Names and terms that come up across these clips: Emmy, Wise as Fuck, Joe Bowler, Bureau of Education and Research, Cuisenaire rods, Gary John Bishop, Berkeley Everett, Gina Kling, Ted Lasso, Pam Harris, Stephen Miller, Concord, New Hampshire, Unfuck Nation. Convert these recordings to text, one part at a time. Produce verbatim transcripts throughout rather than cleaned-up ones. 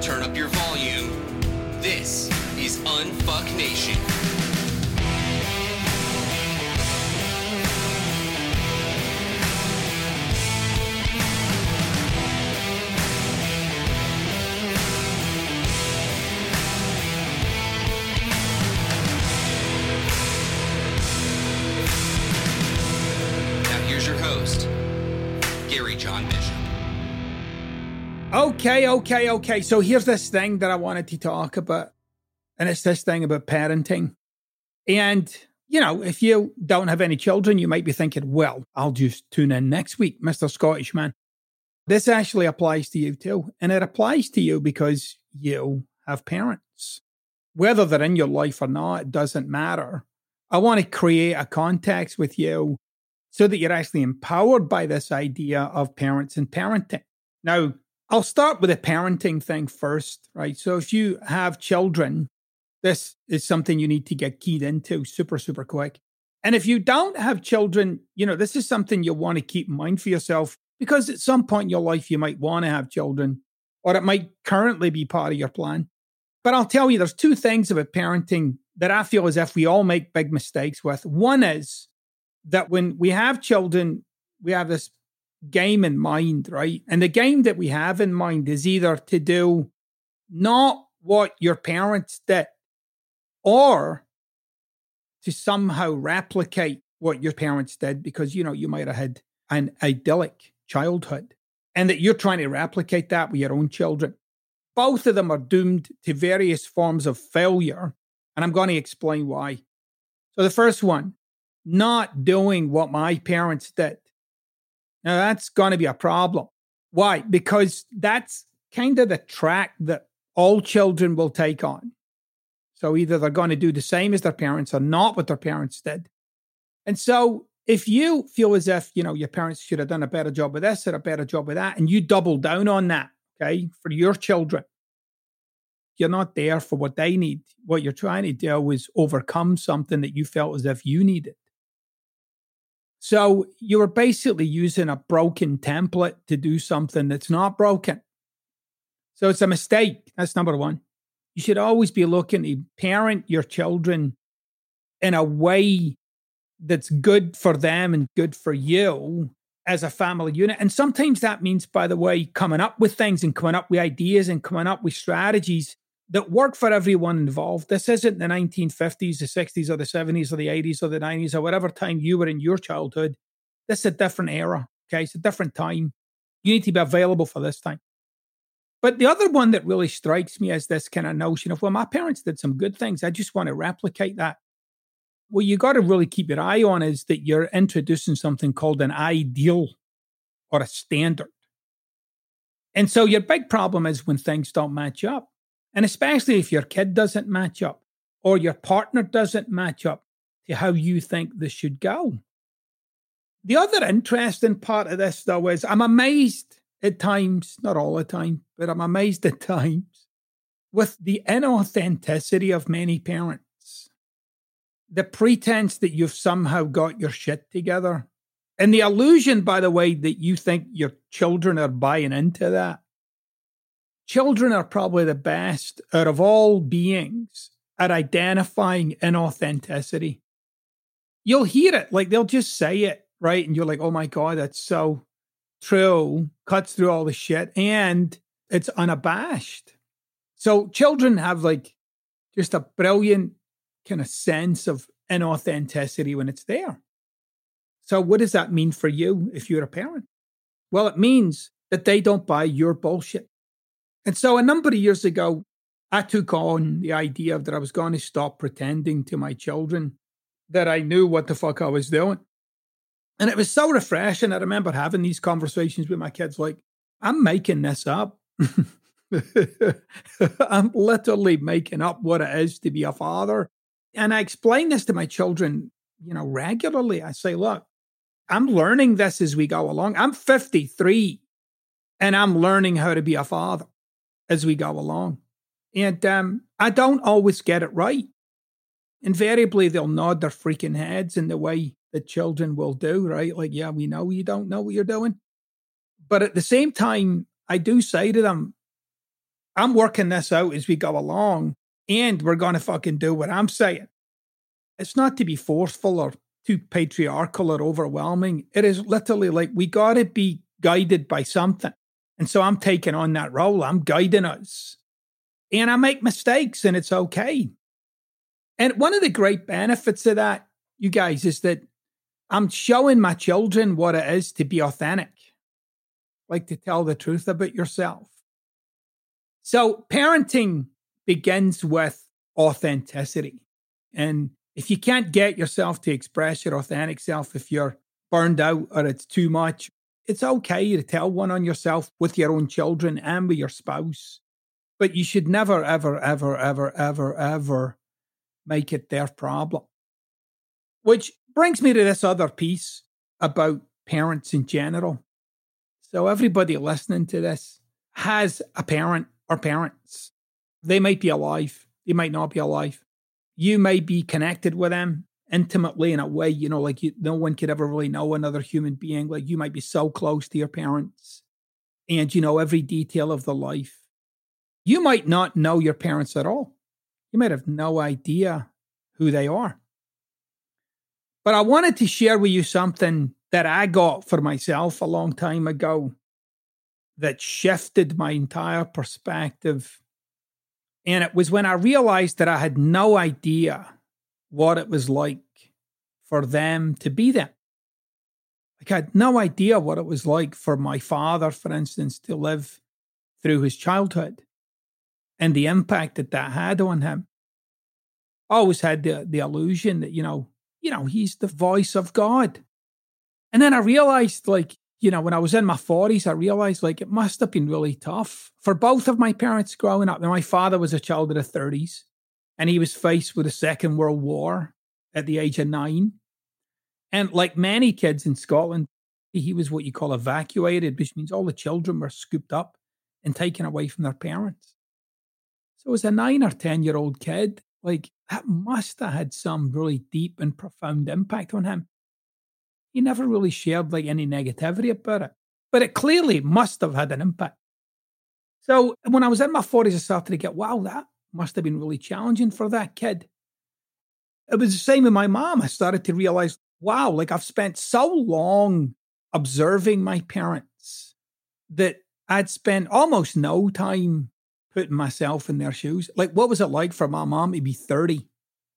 Turn up your volume. This is Unfuck Nation. Now here's your host, Gary John Bishop. Okay, okay, okay. So here's this thing that I wanted to talk about. And it's this thing about parenting. And, you know, if you don't have any children, you might be thinking, well, I'll just tune in next week, Mister Scottish Man. This actually applies to you too. And it applies to you because you have parents. Whether they're in your life or not, it doesn't matter. I want to create a context with you so that you're actually empowered by this idea of parents and parenting. Now, I'll start with the parenting thing first, right? So if you have children, this is something you need to get keyed into super, super quick. And if you don't have children, you know, this is something you'll want to keep in mind for yourself because at some point in your life, you might want to have children or it might currently be part of your plan. But I'll tell you, there's two things about parenting that I feel as if we all make big mistakes with. One is that when we have children, we have this game in mind, right? And the game that we have in mind is either to do not what your parents did or to somehow replicate what your parents did because, you know, you might have had an idyllic childhood and that you're trying to replicate that with your own children. Both of them are doomed to various forms of failure, and I'm going to explain why. So the first one, not doing what my parents did. Now, that's going to be a problem. Why? Because that's kind of the track that all children will take on. So either they're going to do the same as their parents or not what their parents did. And so if you feel as if, you know, your parents should have done a better job with this or a better job with that, and you double down on that, okay, for your children, you're not there for what they need. What you're trying to do is overcome something that you felt as if you needed. So you were basically using a broken template to do something that's not broken. So it's a mistake. That's number one. You should always be looking to parent your children in a way that's good for them and good for you as a family unit. And sometimes that means, by the way, coming up with things and coming up with ideas and coming up with strategies that work for everyone involved. This isn't the nineteen fifties, the sixties, or the seventies, or the eighties, or the nineties, or whatever time you were in your childhood. This is a different era, okay? It's a different time. You need to be available for this time. But the other one that really strikes me is this kind of notion of, well, my parents did some good things. I just want to replicate that. What you got to really keep your eye on is that you're introducing something called an ideal or a standard. And so your big problem is when things don't match up. And especially if your kid doesn't match up or your partner doesn't match up to how you think this should go. The other interesting part of this, though, is I'm amazed at times, not all the time, but I'm amazed at times with the inauthenticity of many parents. The pretense that you've somehow got your shit together. And the illusion, by the way, that you think your children are buying into that. Children are probably the best out of all beings at identifying inauthenticity. You'll hear it, like they'll just say it, right? And you're like, oh my God, that's so true, cuts through all the shit, and it's unabashed. So children have like just a brilliant kind of sense of inauthenticity when it's there. So what does that mean for you if you're a parent? Well, it means that they don't buy your bullshit. And so a number of years ago, I took on the idea that I was going to stop pretending to my children that I knew what the fuck I was doing. And it was so refreshing. I remember having these conversations with my kids like, I'm making this up. I'm literally making up what it is to be a father. And I explain this to my children, you know, regularly. I say, look, I'm learning this as we go along. I'm fifty-three and I'm learning how to be a father as we go along. And um, I don't always get it right. Invariably, they'll nod their freaking heads in the way that children will do, right? Like, yeah, we know you don't know what you're doing. But at the same time, I do say to them, I'm working this out as we go along, and we're going to fucking do what I'm saying. It's not to be forceful or too patriarchal or overwhelming. It is literally like we got to be guided by something. And so I'm taking on that role. I'm guiding us. And I make mistakes, and it's okay. And one of the great benefits of that, you guys, is that I'm showing my children what it is to be authentic, like to tell the truth about yourself. So parenting begins with authenticity. And if you can't get yourself to express your authentic self, if you're burned out or it's too much, it's okay to tell one on yourself with your own children and with your spouse. But you should never, ever, ever, ever, ever, ever make it their problem. Which brings me to this other piece about parents in general. So everybody listening to this has a parent or parents. They might be alive. They might not be alive. You may be connected with them intimately in a way, you know, like you, no one could ever really know another human being. Like you might be so close to your parents and you know every detail of the life. You might not know your parents at all. You might have no idea who they are. But I wanted to share with you something that I got for myself a long time ago that shifted my entire perspective. And it was when I realized that I had no idea what it was like for them to be them. Like I had no idea what it was like for my father, for instance, to live through his childhood and the impact that that had on him. I always had the, the illusion that, you know, you know, he's the voice of God. And then I realized, like, you know, when I was in my forties, I realized like it must have been really tough for both of my parents growing up. Now, my father was a child of the thirties and he was faced with the Second World War at the age of nine. And like many kids in Scotland, he was what you call evacuated, which means all the children were scooped up and taken away from their parents. So as a nine or ten-year-old kid, like that must have had some really deep and profound impact on him. He never really shared like any negativity about it, but it clearly must have had an impact. So when I was in my forties, I started to get, wow, that must have been really challenging for that kid. It was the same with my mom. I started to realize, wow, like I've spent so long observing my parents that I'd spent almost no time putting myself in their shoes. Like, what was it like for my mom to be thirty?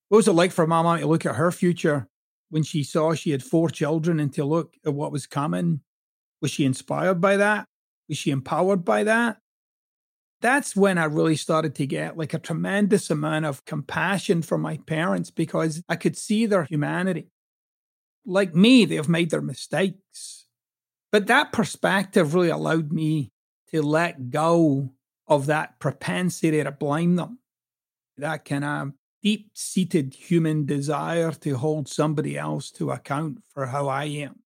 What was it like for my mom to look at her future when she saw she had four children and to look at what was coming? Was she inspired by that? Was she empowered by that? That's when I really started to get like a tremendous amount of compassion for my parents because I could see their humanity. Like me, they have made their mistakes. But that perspective really allowed me to let go of that propensity to blame them. That kind of deep-seated human desire to hold somebody else to account for how I am.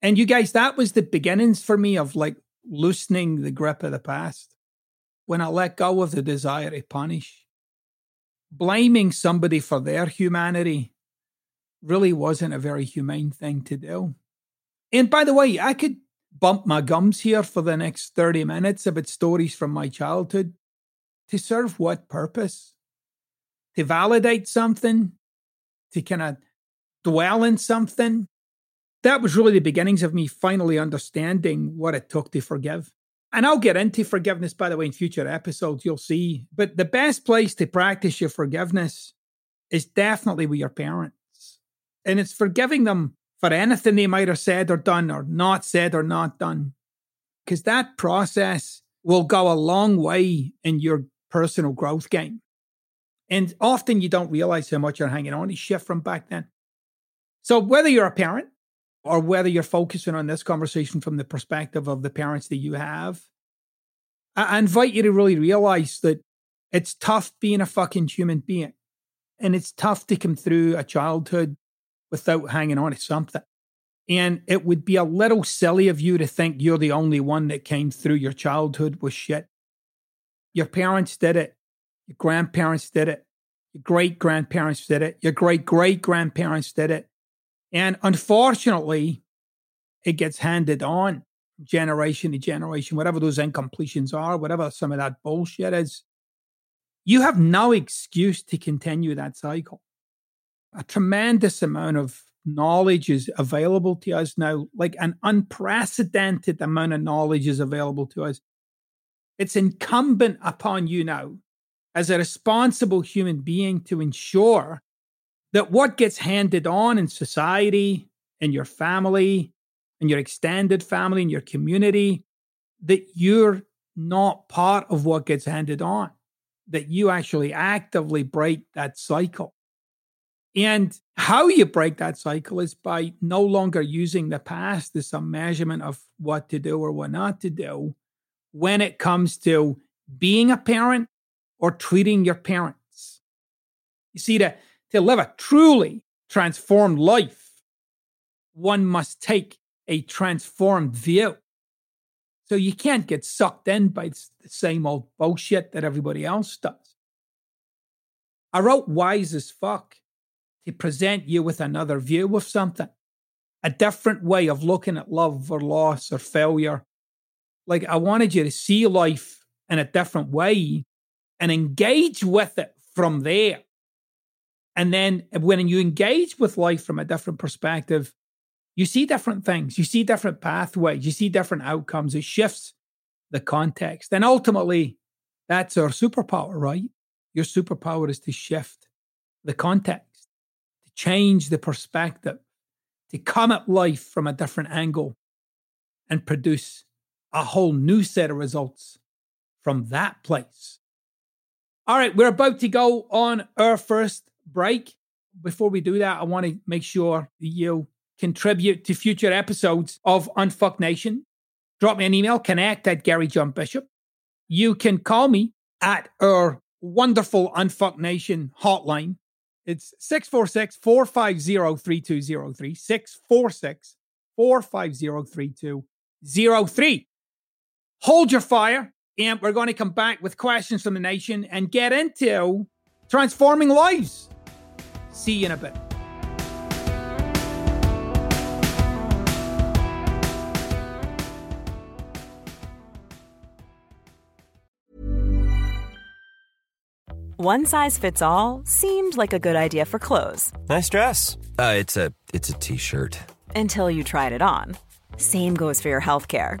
And you guys, that was the beginnings for me of like loosening the grip of the past. When I let go of the desire to punish, blaming somebody for their humanity really wasn't a very humane thing to do. And by the way, I could bump my gums here for the next thirty minutes about stories from my childhood. To serve what purpose? To validate something, to kind of dwell in something. That was really the beginnings of me finally understanding what it took to forgive. And I'll get into forgiveness, by the way, in future episodes, you'll see. But the best place to practice your forgiveness is definitely with your parents. And it's forgiving them for anything they might have said or done or not said or not done. Because that process will go a long way in your personal growth game. And often you don't realize how much you're hanging on to shit from back then. So whether you're a parent or whether you're focusing on this conversation from the perspective of the parents that you have, I invite you to really realize that it's tough being a fucking human being. And it's tough to come through a childhood without hanging on to something. And it would be a little silly of you to think you're the only one that came through your childhood with shit. Your parents did it. Your grandparents did it. Your great-grandparents did it. Your great-great-grandparents did it. And unfortunately, it gets handed on generation to generation, whatever those incompletions are, whatever some of that bullshit is. You have no excuse to continue that cycle. A tremendous amount of knowledge is available to us now, like an unprecedented amount of knowledge is available to us. It's incumbent upon you now, as a responsible human being, to ensure that what gets handed on in society, in your family, in your extended family, in your community, that you're not part of what gets handed on, that you actually actively break that cycle. And how you break that cycle is by no longer using the past as some measurement of what to do or what not to do when it comes to being a parent or treating your parents. You see, to, to live a truly transformed life, one must take a transformed view. So you can't get sucked in by the same old bullshit that everybody else does. I wrote Wise as Fuck to present you with another view of something, a different way of looking at love or loss or failure. Like, I wanted you to see life in a different way and engage with it from there. And then when you engage with life from a different perspective, you see different things. You see different pathways. You see different outcomes. It shifts the context. And ultimately, that's our superpower, right? Your superpower is to shift the context, to change the perspective, to come at life from a different angle and produce a whole new set of results from that place. All right, we're about to go on our first break. Before we do that, I want to make sure that you contribute to future episodes of Unfuck Nation. Drop me an email, connect at Gary John Bishop. You can call me at our wonderful Unfuck Nation hotline. It's six four six, four five zero, three two zero three, six four six, four five zero, three two zero three. Hold your fire, and we're going to come back with questions from the nation and get into transforming lives. See you in a bit. One size fits all seemed like a good idea for clothes. Nice dress. Uh, it's a it's a t-shirt. Until you tried it on. Same goes for your healthcare.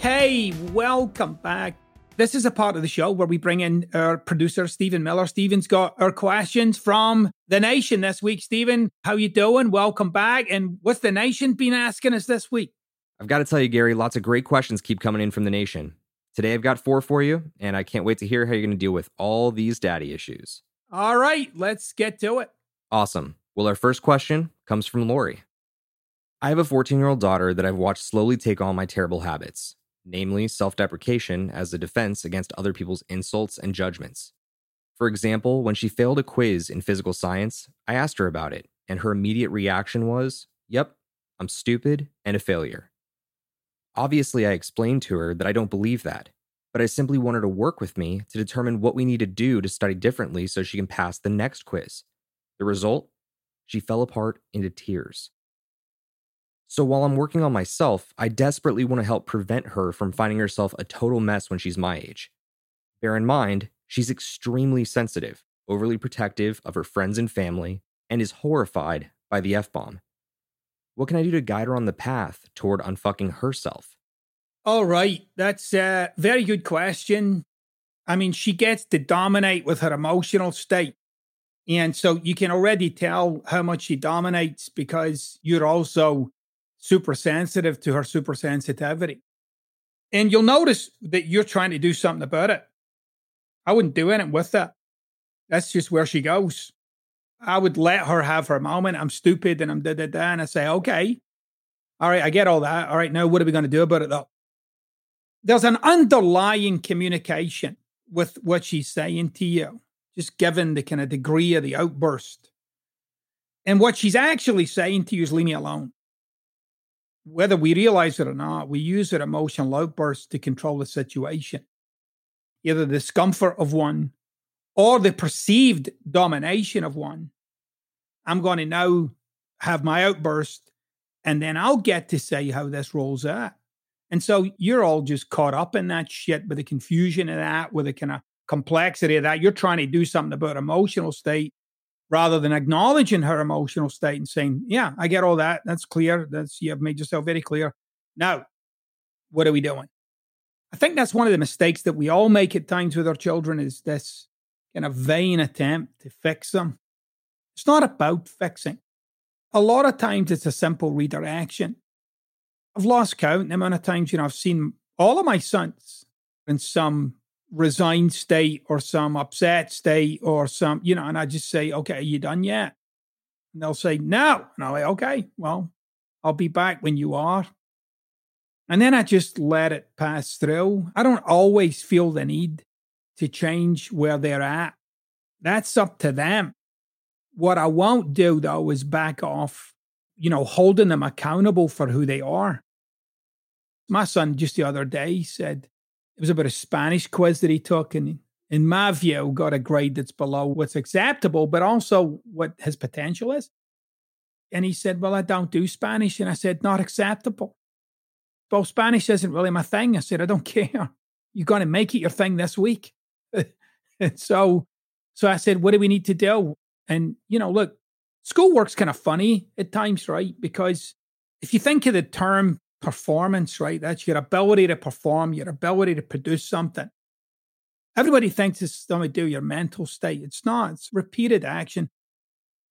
Okay, welcome back. This is a part of the show where we bring in our producer, Stephen Miller. Stephen's got our questions from the nation this week. Stephen, how you doing? Welcome back. And what's the nation been asking us this week? I've got to tell you, Gary, lots of great questions keep coming in from the nation. Today, I've got four for you, and I can't wait to hear how you're going to deal with all these daddy issues. All right, let's get to it. Awesome. Well, our first question comes from Lori. I have a fourteen-year-old daughter that I've watched slowly take on my terrible habits, namely self-deprecation as a defense against other people's insults and judgments. For example, when she failed a quiz in physical science, I asked her about it, and her immediate reaction was, "Yep, I'm stupid and a failure." Obviously, I explained to her that I don't believe that, but I simply want her to work with me to determine what we need to do to study differently so she can pass the next quiz. The result? She fell apart into tears. So while I'm working on myself, I desperately want to help prevent her from finding herself a total mess when she's my age. Bear in mind, she's extremely sensitive, overly protective of her friends and family, and is horrified by the F-bomb. What can I do to guide her on the path toward unfucking herself? All right, that's a very good question. I mean, she gets to dominate with her emotional state. And so you can already tell how much she dominates because you're also super sensitive to her super sensitivity. And you'll notice that you're trying to do something about it. I wouldn't do anything with that. That's just where she goes. I would let her have her moment. I'm stupid and I'm da-da-da. And I say, okay, all right, I get all that. All right, now what are we going to do about it though? There's an underlying communication with what she's saying to you, just given the kind of degree of the outburst. And what she's actually saying to you is, leave me alone. Whether we realize it or not, we use our emotional outbursts to control the situation, either the discomfort of one or the perceived domination of one. I'm going to now have my outburst, and then I'll get to say how this rolls out. And so you're all just caught up in that shit with the confusion of that, with the kind of complexity of that. You're trying to do something about emotional state rather than acknowledging her emotional state and saying, yeah, I get all that. That's clear. That's, you have made yourself very clear. Now, what are we doing? I think that's one of the mistakes that we all make at times with our children, is this kind of vain attempt to fix them. It's not about fixing. A lot of times it's a simple redirection. I've lost count the amount of times, you know, I've seen all of my sons in some resigned state or some upset state or some, you know, and I just say, okay, are you done yet? And they'll say, no. And I'll say, okay, well, I'll be back when you are. And then I just let it pass through. I don't always feel the need to change where they're at. That's up to them. What I won't do, though, is back off, you know, holding them accountable for who they are. My son just the other day said, it was about a Spanish quiz that he took, and in my view, got a grade that's below what's acceptable, but also what his potential is. And he said, well, I don't do Spanish. And I said, not acceptable. Well, Spanish isn't really my thing. I said, I don't care. You're going to make it your thing this week. and so, so I said, what do we need to do? And, you know, look, schoolwork's kind of funny at times, right? Because if you think of the term performance, right, that's your ability to perform, your ability to produce something. Everybody thinks it's something to do with your mental state. It's not. It's repeated action.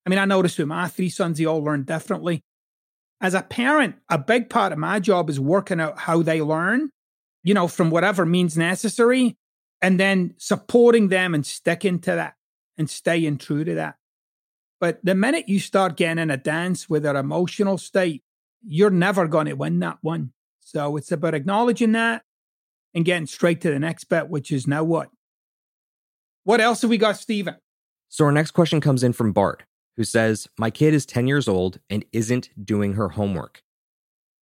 I mean, I noticed with my three sons, they all learn differently. As a parent, a big part of my job is working out how they learn, you know, from whatever means necessary, and then supporting them and sticking to that and staying true to that. But the minute you start getting in a dance with their emotional state, you're never going to win that one. So it's about acknowledging that and getting straight to the next bit, which is now what? What else have we got, Stephen? So our next question comes in from Bart, who says, my kid is ten years old and isn't doing her homework.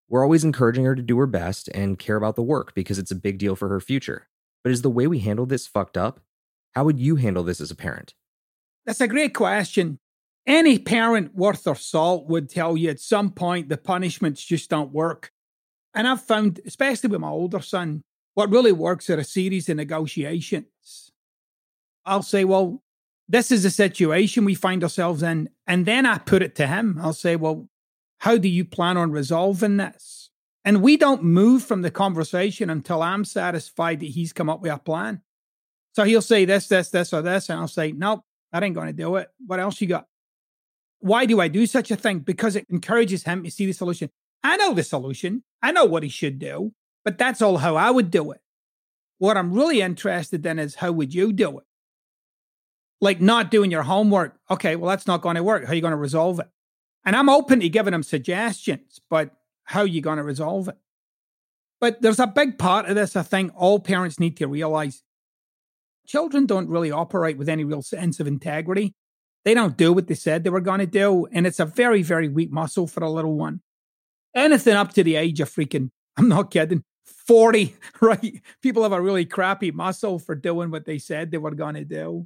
We're always encouraging her to do her best and care about the work because it's a big deal for her future. But is the way we handle this fucked up? How would you handle this as a parent? That's a great question. Any parent worth their salt would tell you at some point the punishments just don't work. And I've found, especially with my older son, what really works are a series of negotiations. I'll say, well, this is the situation we find ourselves in. And then I put it to him. I'll say, well, how do you plan on resolving this? And we don't move from the conversation until I'm satisfied that he's come up with a plan. So he'll say this, this, this, or this. And I'll say, nope, that ain't going to do it. What else you got? Why do I do such a thing? Because it encourages him to see the solution. I know the solution. I know what he should do, but that's all how I would do it. What I'm really interested in is how would you do it? Like not doing your homework. Okay, well, that's not going to work. How are you going to resolve it? And I'm open to giving him suggestions, but how are you going to resolve it? But there's a big part of this, I think all parents need to realize. Children don't really operate with any real sense of integrity. They don't do what they said they were going to do. And it's a very, very weak muscle for a little one. Anything up to the age of freaking, I'm not kidding, forty, right? People have a really crappy muscle for doing what they said they were going to do.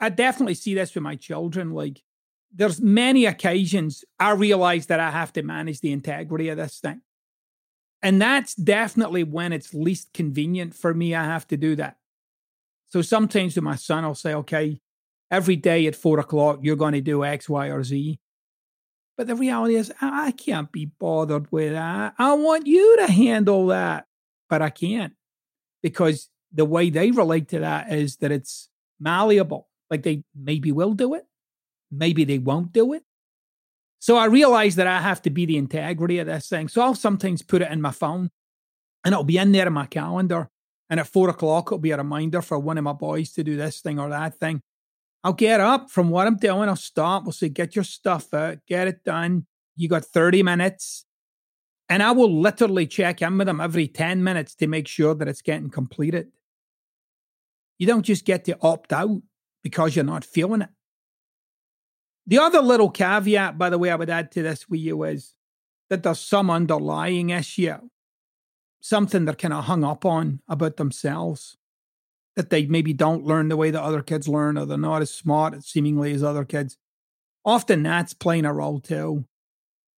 I definitely see this with my children. Like, there's many occasions I realize that I have to manage the integrity of this thing. And that's definitely when it's least convenient for me. I have to do that. So sometimes with my son, I'll say, okay, every day at four o'clock, you're going to do X, Y, or Z. But the reality is, I can't be bothered with that. I want you to handle that, but I can't, because the way they relate to that is that it's malleable. Like, they maybe will do it, maybe they won't do it. So I realized that I have to be the integrity of this thing. So I'll sometimes put it in my phone, and it'll be in there in my calendar. And at four o'clock, it'll be a reminder for one of my boys to do this thing or that thing. I'll get up from what I'm doing. I'll stop. We'll say, get your stuff out. Get it done. You got thirty minutes. And I will literally check in with them every ten minutes to make sure that it's getting completed. You don't just get to opt out because you're not feeling it. The other little caveat, by the way, I would add to this with you is that there's some underlying issue, something they're kind of hung up on about themselves, that they maybe don't learn the way that other kids learn, or they're not as smart seemingly as other kids. Often that's playing a role too.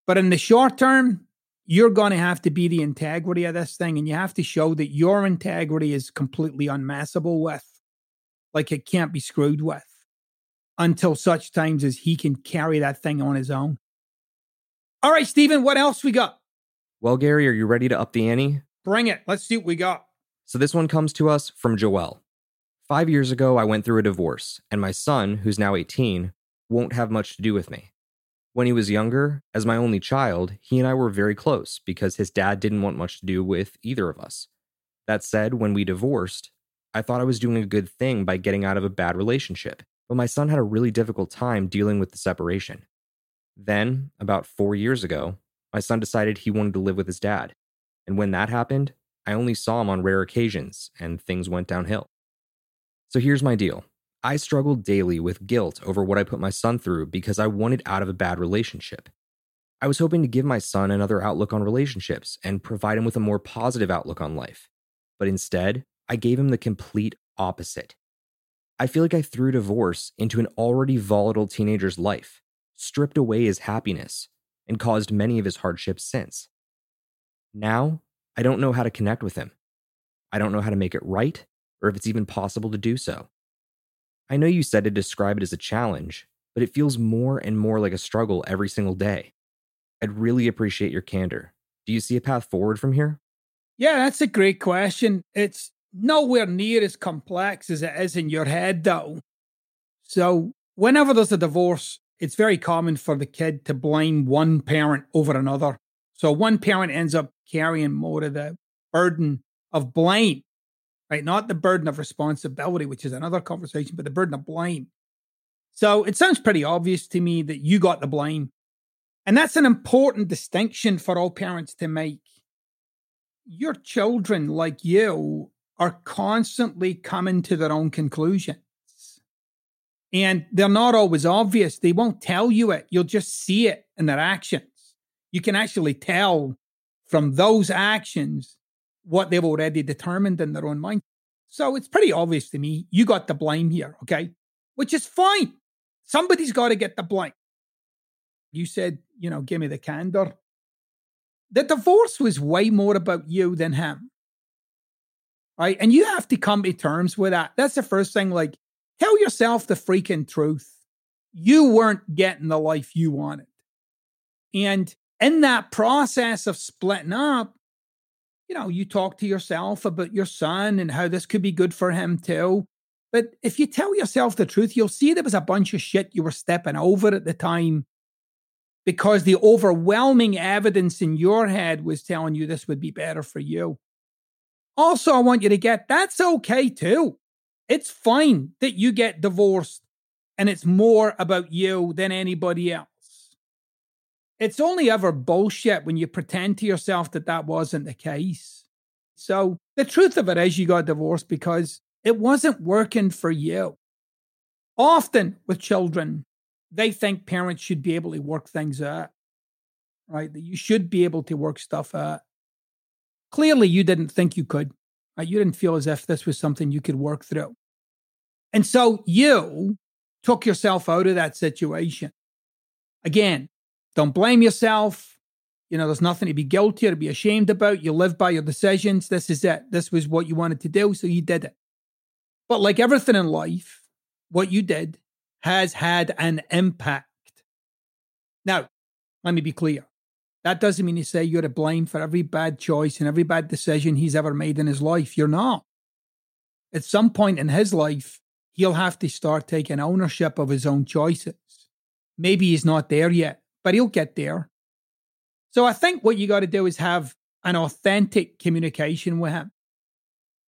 But in the short term, you're going to have to be the integrity of this thing, and you have to show that your integrity is completely unmessable with, like it can't be screwed with, until such times as he can carry that thing on his own. All right, Stephen, what else we got? Well, Gary, are you ready to up the ante? Bring it. Let's see what we got. So this one comes to us from Joelle. Five years ago, I went through a divorce, and my son, who's now eighteen, won't have much to do with me. When he was younger, as my only child, he and I were very close because his dad didn't want much to do with either of us. That said, when we divorced, I thought I was doing a good thing by getting out of a bad relationship, but my son had a really difficult time dealing with the separation. Then, about four years ago, my son decided he wanted to live with his dad, and when that happened, I only saw him on rare occasions, and things went downhill. So here's my deal. I struggled daily with guilt over what I put my son through because I wanted out of a bad relationship. I was hoping to give my son another outlook on relationships and provide him with a more positive outlook on life. But instead, I gave him the complete opposite. I feel like I threw divorce into an already volatile teenager's life, stripped away his happiness, and caused many of his hardships since. Now, I don't know how to connect with him. I don't know how to make it right, or if it's even possible to do so. I know you said to describe it as a challenge, but it feels more and more like a struggle every single day. I'd really appreciate your candor. Do you see a path forward from here? Yeah, that's a great question. It's nowhere near as complex as it is in your head, though. So whenever there's a divorce, it's very common for the kid to blame one parent over another. So one parent ends up carrying more of the burden of blame, right? Not the burden of responsibility, which is another conversation, but the burden of blame. So it sounds pretty obvious to me that you got the blame. And that's an important distinction for all parents to make. Your children, like you, are constantly coming to their own conclusions. And they're not always obvious. They won't tell you it. You'll just see it in their actions. You can actually tell from those actions what they've already determined in their own mind. So it's pretty obvious to me, you got the blame here, okay? Which is fine. Somebody's got to get the blame. You said, you know, give me the candor. The divorce was way more about you than him, right? And you have to come to terms with that. That's the first thing, like, tell yourself the freaking truth. You weren't getting the life you wanted. And in that process of splitting up, you know, you talk to yourself about your son and how this could be good for him too. But if you tell yourself the truth, you'll see there was a bunch of shit you were stepping over at the time because the overwhelming evidence in your head was telling you this would be better for you. Also, I want you to get, that's okay too. It's fine that you get divorced and it's more about you than anybody else. It's only ever bullshit when you pretend to yourself that that wasn't the case. So the truth of it is you got divorced because it wasn't working for you. Often with children, they think parents should be able to work things out, right? That you should be able to work stuff out. Clearly, you didn't think you could. Right? You didn't feel as if this was something you could work through. And so you took yourself out of that situation. Again, don't blame yourself. You know, there's nothing to be guilty or to be ashamed about. You live by your decisions. This is it. This was what you wanted to do, so you did it. But like everything in life, what you did has had an impact. Now, Let me be clear. That doesn't mean to say you're to blame for every bad choice and every bad decision he's ever made in his life. You're not. At some point in his life, he'll have to start taking ownership of his own choices. Maybe he's not there yet, but he'll get there. So I think what you got to do is have an authentic communication with him.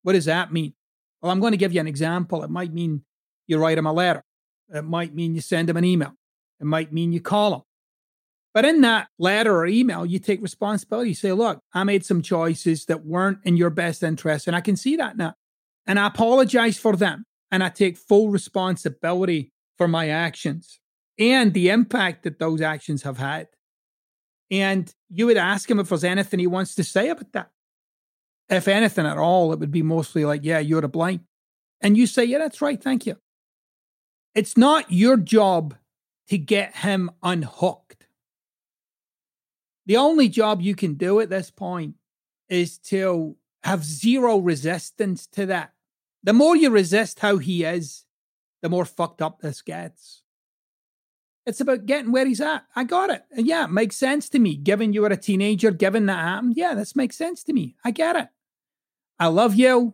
What does that mean? Well, I'm going to give you an example. It might mean you write him a letter. It might mean you send him an email. It might mean you call him. But in that letter or email, you take responsibility. You say, look, I made some choices that weren't in your best interest, and I can see that now. And I apologize for them, and I take full responsibility for my actions and the impact that those actions have had. And you would ask him if there's anything he wants to say about that. If anything at all, it would be mostly like, yeah, you're to blame. And you say, yeah, that's right, thank you. It's not your job to get him unhooked. The only job you can do at this point is to have zero resistance to that. The more you resist how he is, the more fucked up this gets. It's about getting where he's at. I got it. And yeah, it makes sense to me. Given you were a teenager, given that happened, yeah, this makes sense to me. I get it. I love you.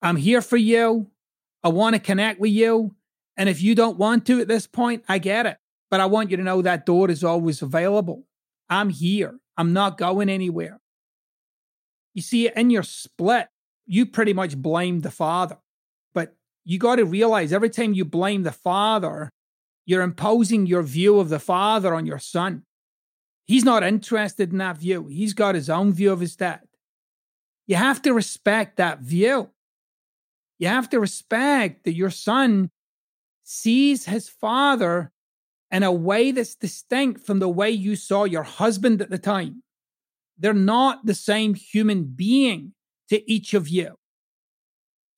I'm here for you. I want to connect with you. And if you don't want to at this point, I get it. But I want you to know that door is always available. I'm here. I'm not going anywhere. You see, in your split, you pretty much blame the father. But you got to realize every time you blame the father, you're imposing your view of the father on your son. He's not interested in that view. He's got his own view of his dad. You have to respect that view. You have to respect that your son sees his father in a way that's distinct from the way you saw your husband at the time. They're not the same human being to each of you.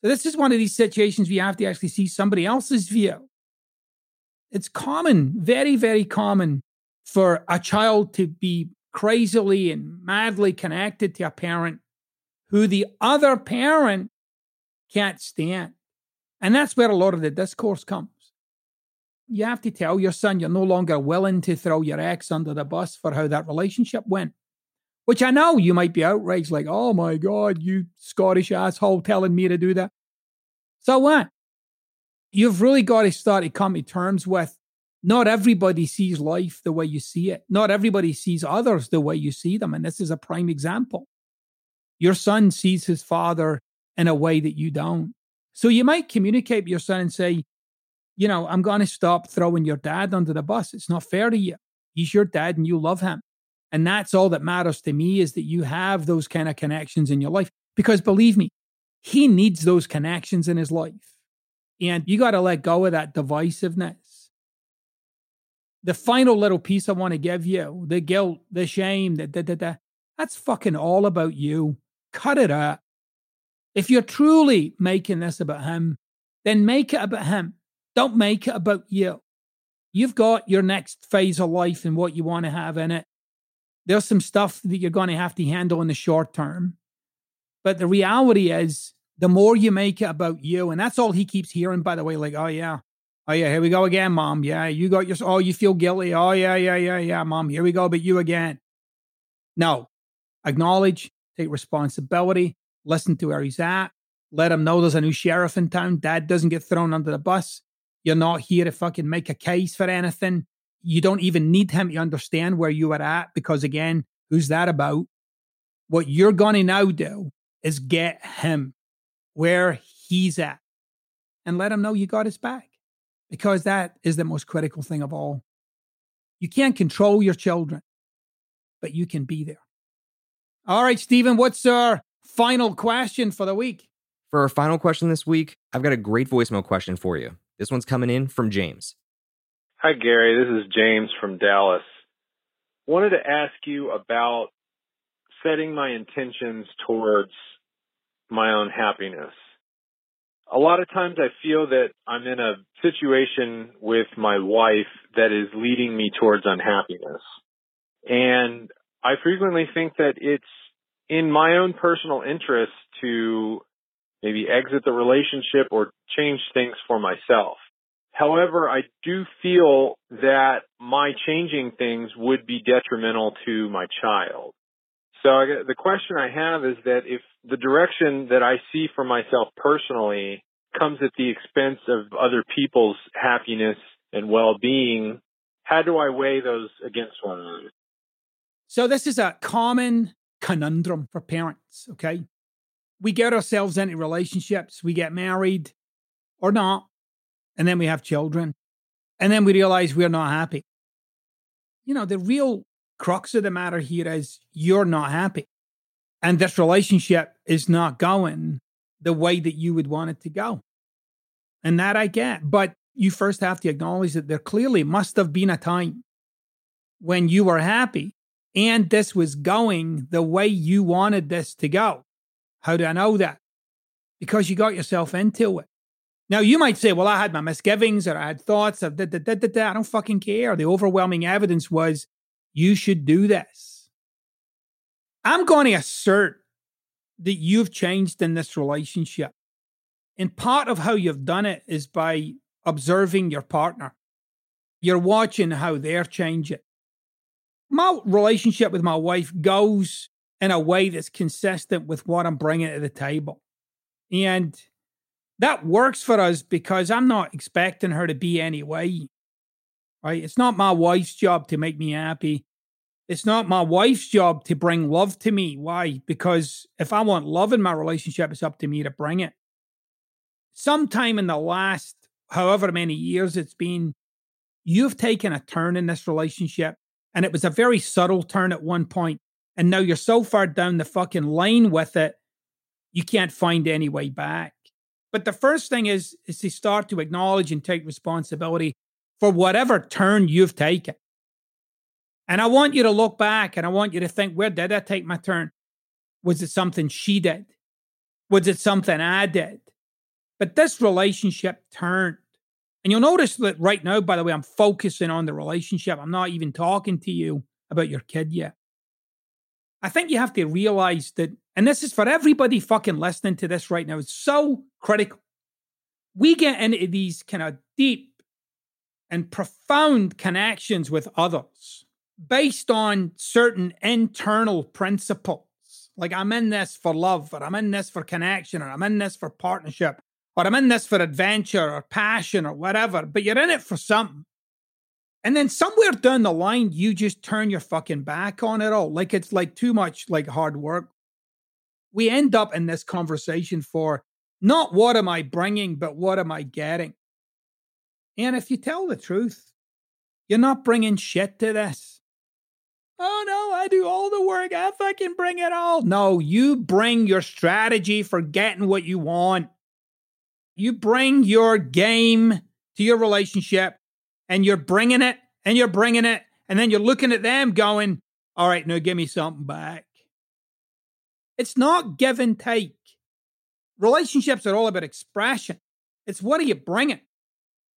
So this is one of these situations where you have to actually see somebody else's view. It's common, very, very common for a child to be crazily and madly connected to a parent who the other parent can't stand. And that's where a lot of the discourse comes. You have to tell your son you're no longer willing to throw your ex under the bus for how that relationship went, which I know you might be outraged like, oh my God, you Scottish asshole telling me to do that. So what? You've really got to start to come to terms with not everybody sees life the way you see it. Not everybody sees others the way you see them. And this is a prime example. Your son sees his father in a way that you don't. So you might communicate with your son and say, you know, I'm going to stop throwing your dad under the bus. It's not fair to you. He's your dad and you love him. And that's all that matters to me is that you have those kind of connections in your life. Because believe me, he needs those connections in his life. And you got to let go of that divisiveness. The final little piece I want to give you, the guilt, the shame, the da da da, that's fucking all about you. Cut it out. If you're truly making this about him, then make it about him. Don't make it about you. You've got your next phase of life and what you want to have in it. There's some stuff that you're going to have to handle in the short term. But the reality is, the more you make it about you, and that's all he keeps hearing, by the way, like, oh, yeah. Oh, yeah, here we go again, Mom. Yeah, you got your, oh, you feel guilty. Oh, yeah, yeah, yeah, yeah, Mom. Here we go, but you again. No. Acknowledge, take responsibility, listen to where he's at, let him know there's a new sheriff in town. Dad doesn't get thrown under the bus. You're not here to fucking make a case for anything. You don't even need him to understand where you are at because, again, who's that about? What you're going to now do is get him where he's at and let him know you got his back because that is the most critical thing of all. You can't control your children, but you can be there. All right, Stephen, what's our final question for the week? For our final question this week, I've got a great voicemail question for you. This one's coming in from James. Hi, Gary. This is James from Dallas. Wanted to ask you about setting my intentions towards my own happiness. A lot of times I feel that I'm in a situation with my wife that is leading me towards unhappiness. And I frequently think that it's in my own personal interest to maybe exit the relationship or change things for myself. However, I do feel that my changing things would be detrimental to my child. So I, the question I have is that if the direction that I see for myself personally comes at the expense of other people's happiness and well-being, how do I weigh those against one another? So this is a common conundrum for parents, okay? We get ourselves into relationships, we get married or not, and then we have children, and then we realize we're not happy. You know, the real crux of the matter here is you're not happy, and this relationship is not going the way that you would want it to go. And that I get, but you first have to acknowledge that there clearly must have been a time when you were happy and this was going the way you wanted this to go. How do I know that? Because you got yourself into it. Now, you might say, well, I had my misgivings or I had thoughts of da da da da da. I don't fucking care. The overwhelming evidence was you should do this. I'm going to assert that you've changed in this relationship. And part of how you've done it is by observing your partner. You're watching how they're changing. My relationship with my wife goes in a way that's consistent with what I'm bringing to the table. And that works for us because I'm not expecting her to be any way, right? It's not my wife's job to make me happy. It's not my wife's job to bring love to me. Why? Because if I want love in my relationship, it's up to me to bring it. Sometime in the last however many years it's been, you've taken a turn in this relationship, and it was a very subtle turn at one point, and now you're so far down the fucking lane with it, you can't find any way back. But the first thing is, is to start to acknowledge and take responsibility for whatever turn you've taken. And I want you to look back and I want you to think, where did I take my turn? Was it something she did? Was it something I did? But this relationship turned. And you'll notice that right now, by the way, I'm focusing on the relationship. I'm not even talking to you about your kid yet. I think you have to realize that, and this is for everybody fucking listening to this right now, it's so critical. We get into these kind of deep and profound connections with others based on certain internal principles. Like, I'm in this for love, or I'm in this for connection, or I'm in this for partnership, or I'm in this for adventure or passion or whatever, but you're in it for something. And then somewhere down the line, you just turn your fucking back on it all. Like, it's like too much like hard work. We end up in this conversation for not what am I bringing, but what am I getting? And if you tell the truth, you're not bringing shit to this. Oh no, I do all the work. I fucking bring it all. No, you bring your strategy for getting what you want. You bring your game to your relationship, and you're bringing it, and you're bringing it, and then you're looking at them going, all right, now give me something back. It's not give and take. Relationships are all about expression. It's what are you bringing?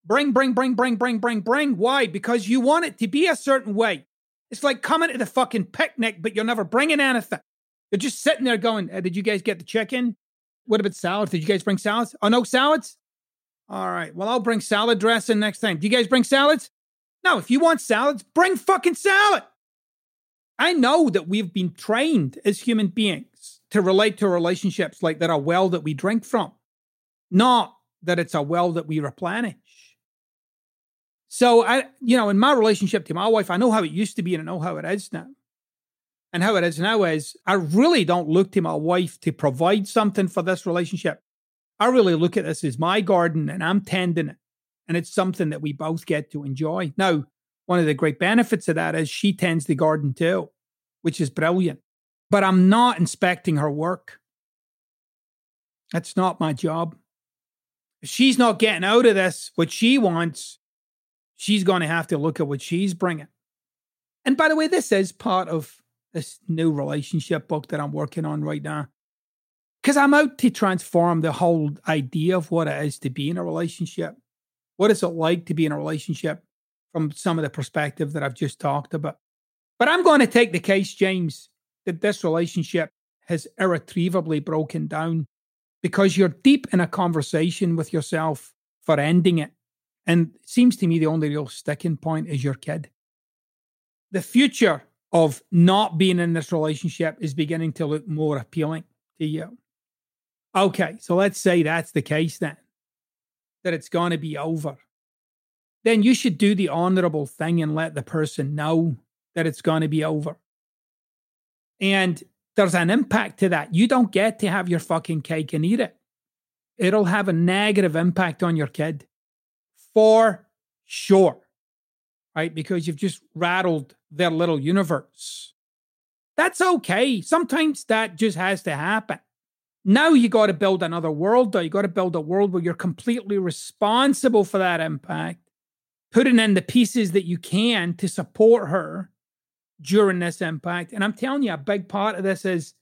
Bring, bring, bring, bring, bring, bring, bring. Why? Because you want it to be a certain way. It's like coming to the fucking picnic, but you're never bringing anything. You're just sitting there going, uh, did you guys get the chicken? What about salads? Did you guys bring salads? Oh, no salads? All right. Well, I'll bring salad dressing next time. Do you guys bring salads? No, if you want salads, bring fucking salad. I know that we've been trained as human beings to relate to relationships like they're a well that we drink from, not that it's a well that we replenish. So, I, you know, in my relationship to my wife, I know how it used to be and I know how it is now. And how it is now is I really don't look to my wife to provide something for this relationship. I really look at this as my garden and I'm tending it. And it's something that we both get to enjoy. Now, one of the great benefits of that is she tends the garden too, which is brilliant. But I'm not inspecting her work. That's not my job. If she's not getting out of this what she wants, she's going to have to look at what she's bringing. And by the way, this is part of this new relationship book that I'm working on right now. Because I'm out to transform the whole idea of what it is to be in a relationship. What is it like to be in a relationship from some of the perspective that I've just talked about. But I'm going to take the case, James, that this relationship has irretrievably broken down because you're deep in a conversation with yourself for ending it. And it seems to me the only real sticking point is your kid. The future of not being in this relationship is beginning to look more appealing to you. Okay, so let's say that's the case then, that it's going to be over. Then you should do the honorable thing and let the person know that it's going to be over. And there's an impact to that. You don't get to have your fucking cake and eat it. It'll have a negative impact on your kid, for sure, right? Because you've just rattled their little universe. That's okay. Sometimes that just has to happen. Now you got to build another world, though. You got to build a world where you're completely responsible for that impact, putting in the pieces that you can to support her during this impact. And I'm telling you, a big part of this is,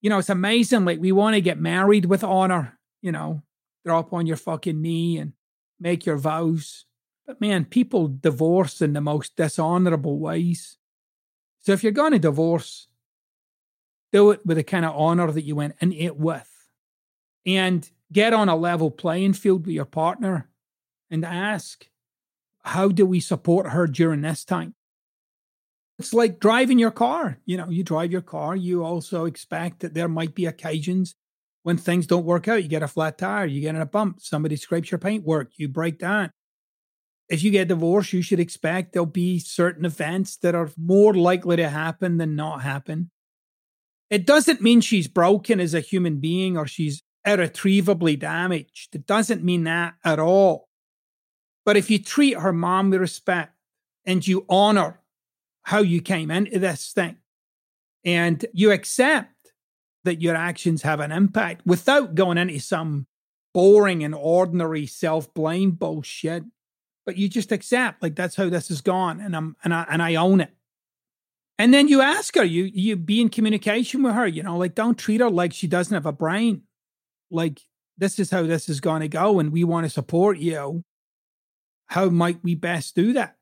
you know, it's amazing. Like, we want to get married with honor, you know, drop on your fucking knee and make your vows. But man, people divorce in the most dishonorable ways. So if you're going to divorce, do it with the kind of honor that you went in it with. And get on a level playing field with your partner and ask, how do we support her during this time? It's like driving your car. You know, you drive your car, you also expect that there might be occasions when things don't work out. You get a flat tire, you get in a bump, somebody scrapes your paintwork, you break down. If you get divorced, you should expect there'll be certain events that are more likely to happen than not happen. It doesn't mean she's broken as a human being or she's irretrievably damaged. It doesn't mean that at all. But if you treat her mom with respect and you honor how you came into this thing, and you accept that your actions have an impact without going into some boring and ordinary self-blame bullshit, but you just accept, like, that's how this has gone, and I'm and I and I own it. And then you ask her, you you be in communication with her, you know, like, don't treat her like she doesn't have a brain. Like, this is how this is going to go, and we want to support you. How might we best do that?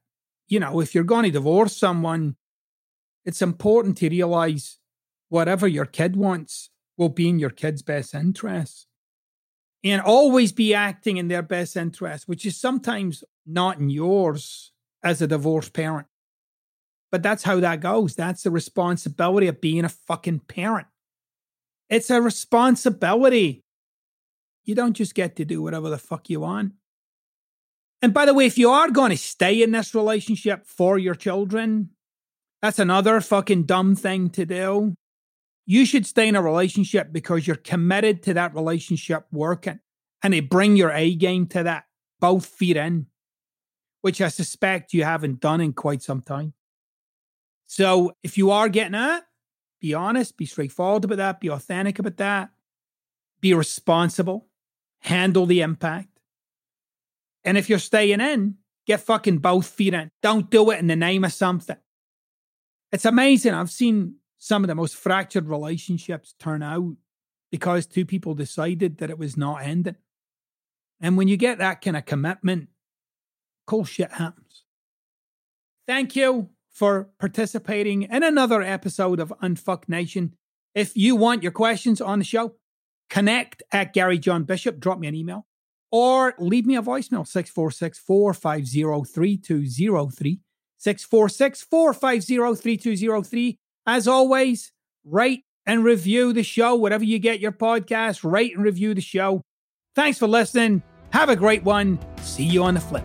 You know, if you're going to divorce someone, it's important to realize whatever your kid wants will be in your kid's best interest. And always be acting in their best interest, which is sometimes not in yours as a divorced parent. But that's how that goes. That's the responsibility of being a fucking parent. It's a responsibility. You don't just get to do whatever the fuck you want. And by the way, if you are going to stay in this relationship for your children, that's another fucking dumb thing to do. You should stay in a relationship because you're committed to that relationship working. And they bring your A game to that, both feet in, which I suspect you haven't done in quite some time. So if you are getting out, be honest, be straightforward about that, be authentic about that, be responsible, handle the impact. And if you're staying in, get fucking both feet in. Don't do it in the name of something. It's amazing. I've seen some of the most fractured relationships turn out because two people decided that it was not ending. And when you get that kind of commitment, cool shit happens. Thank you for participating in another episode of Unfuck Nation. If you want your questions on the show, connect at Gary John Bishop. Drop me an email. Or leave me a voicemail, six four six, four five zero, three two zero three, six four six, four five zero, three two zero three. As always, rate and review the show. Whatever you get your podcast, rate and review the show. Thanks for listening. Have a great one. See you on the flip.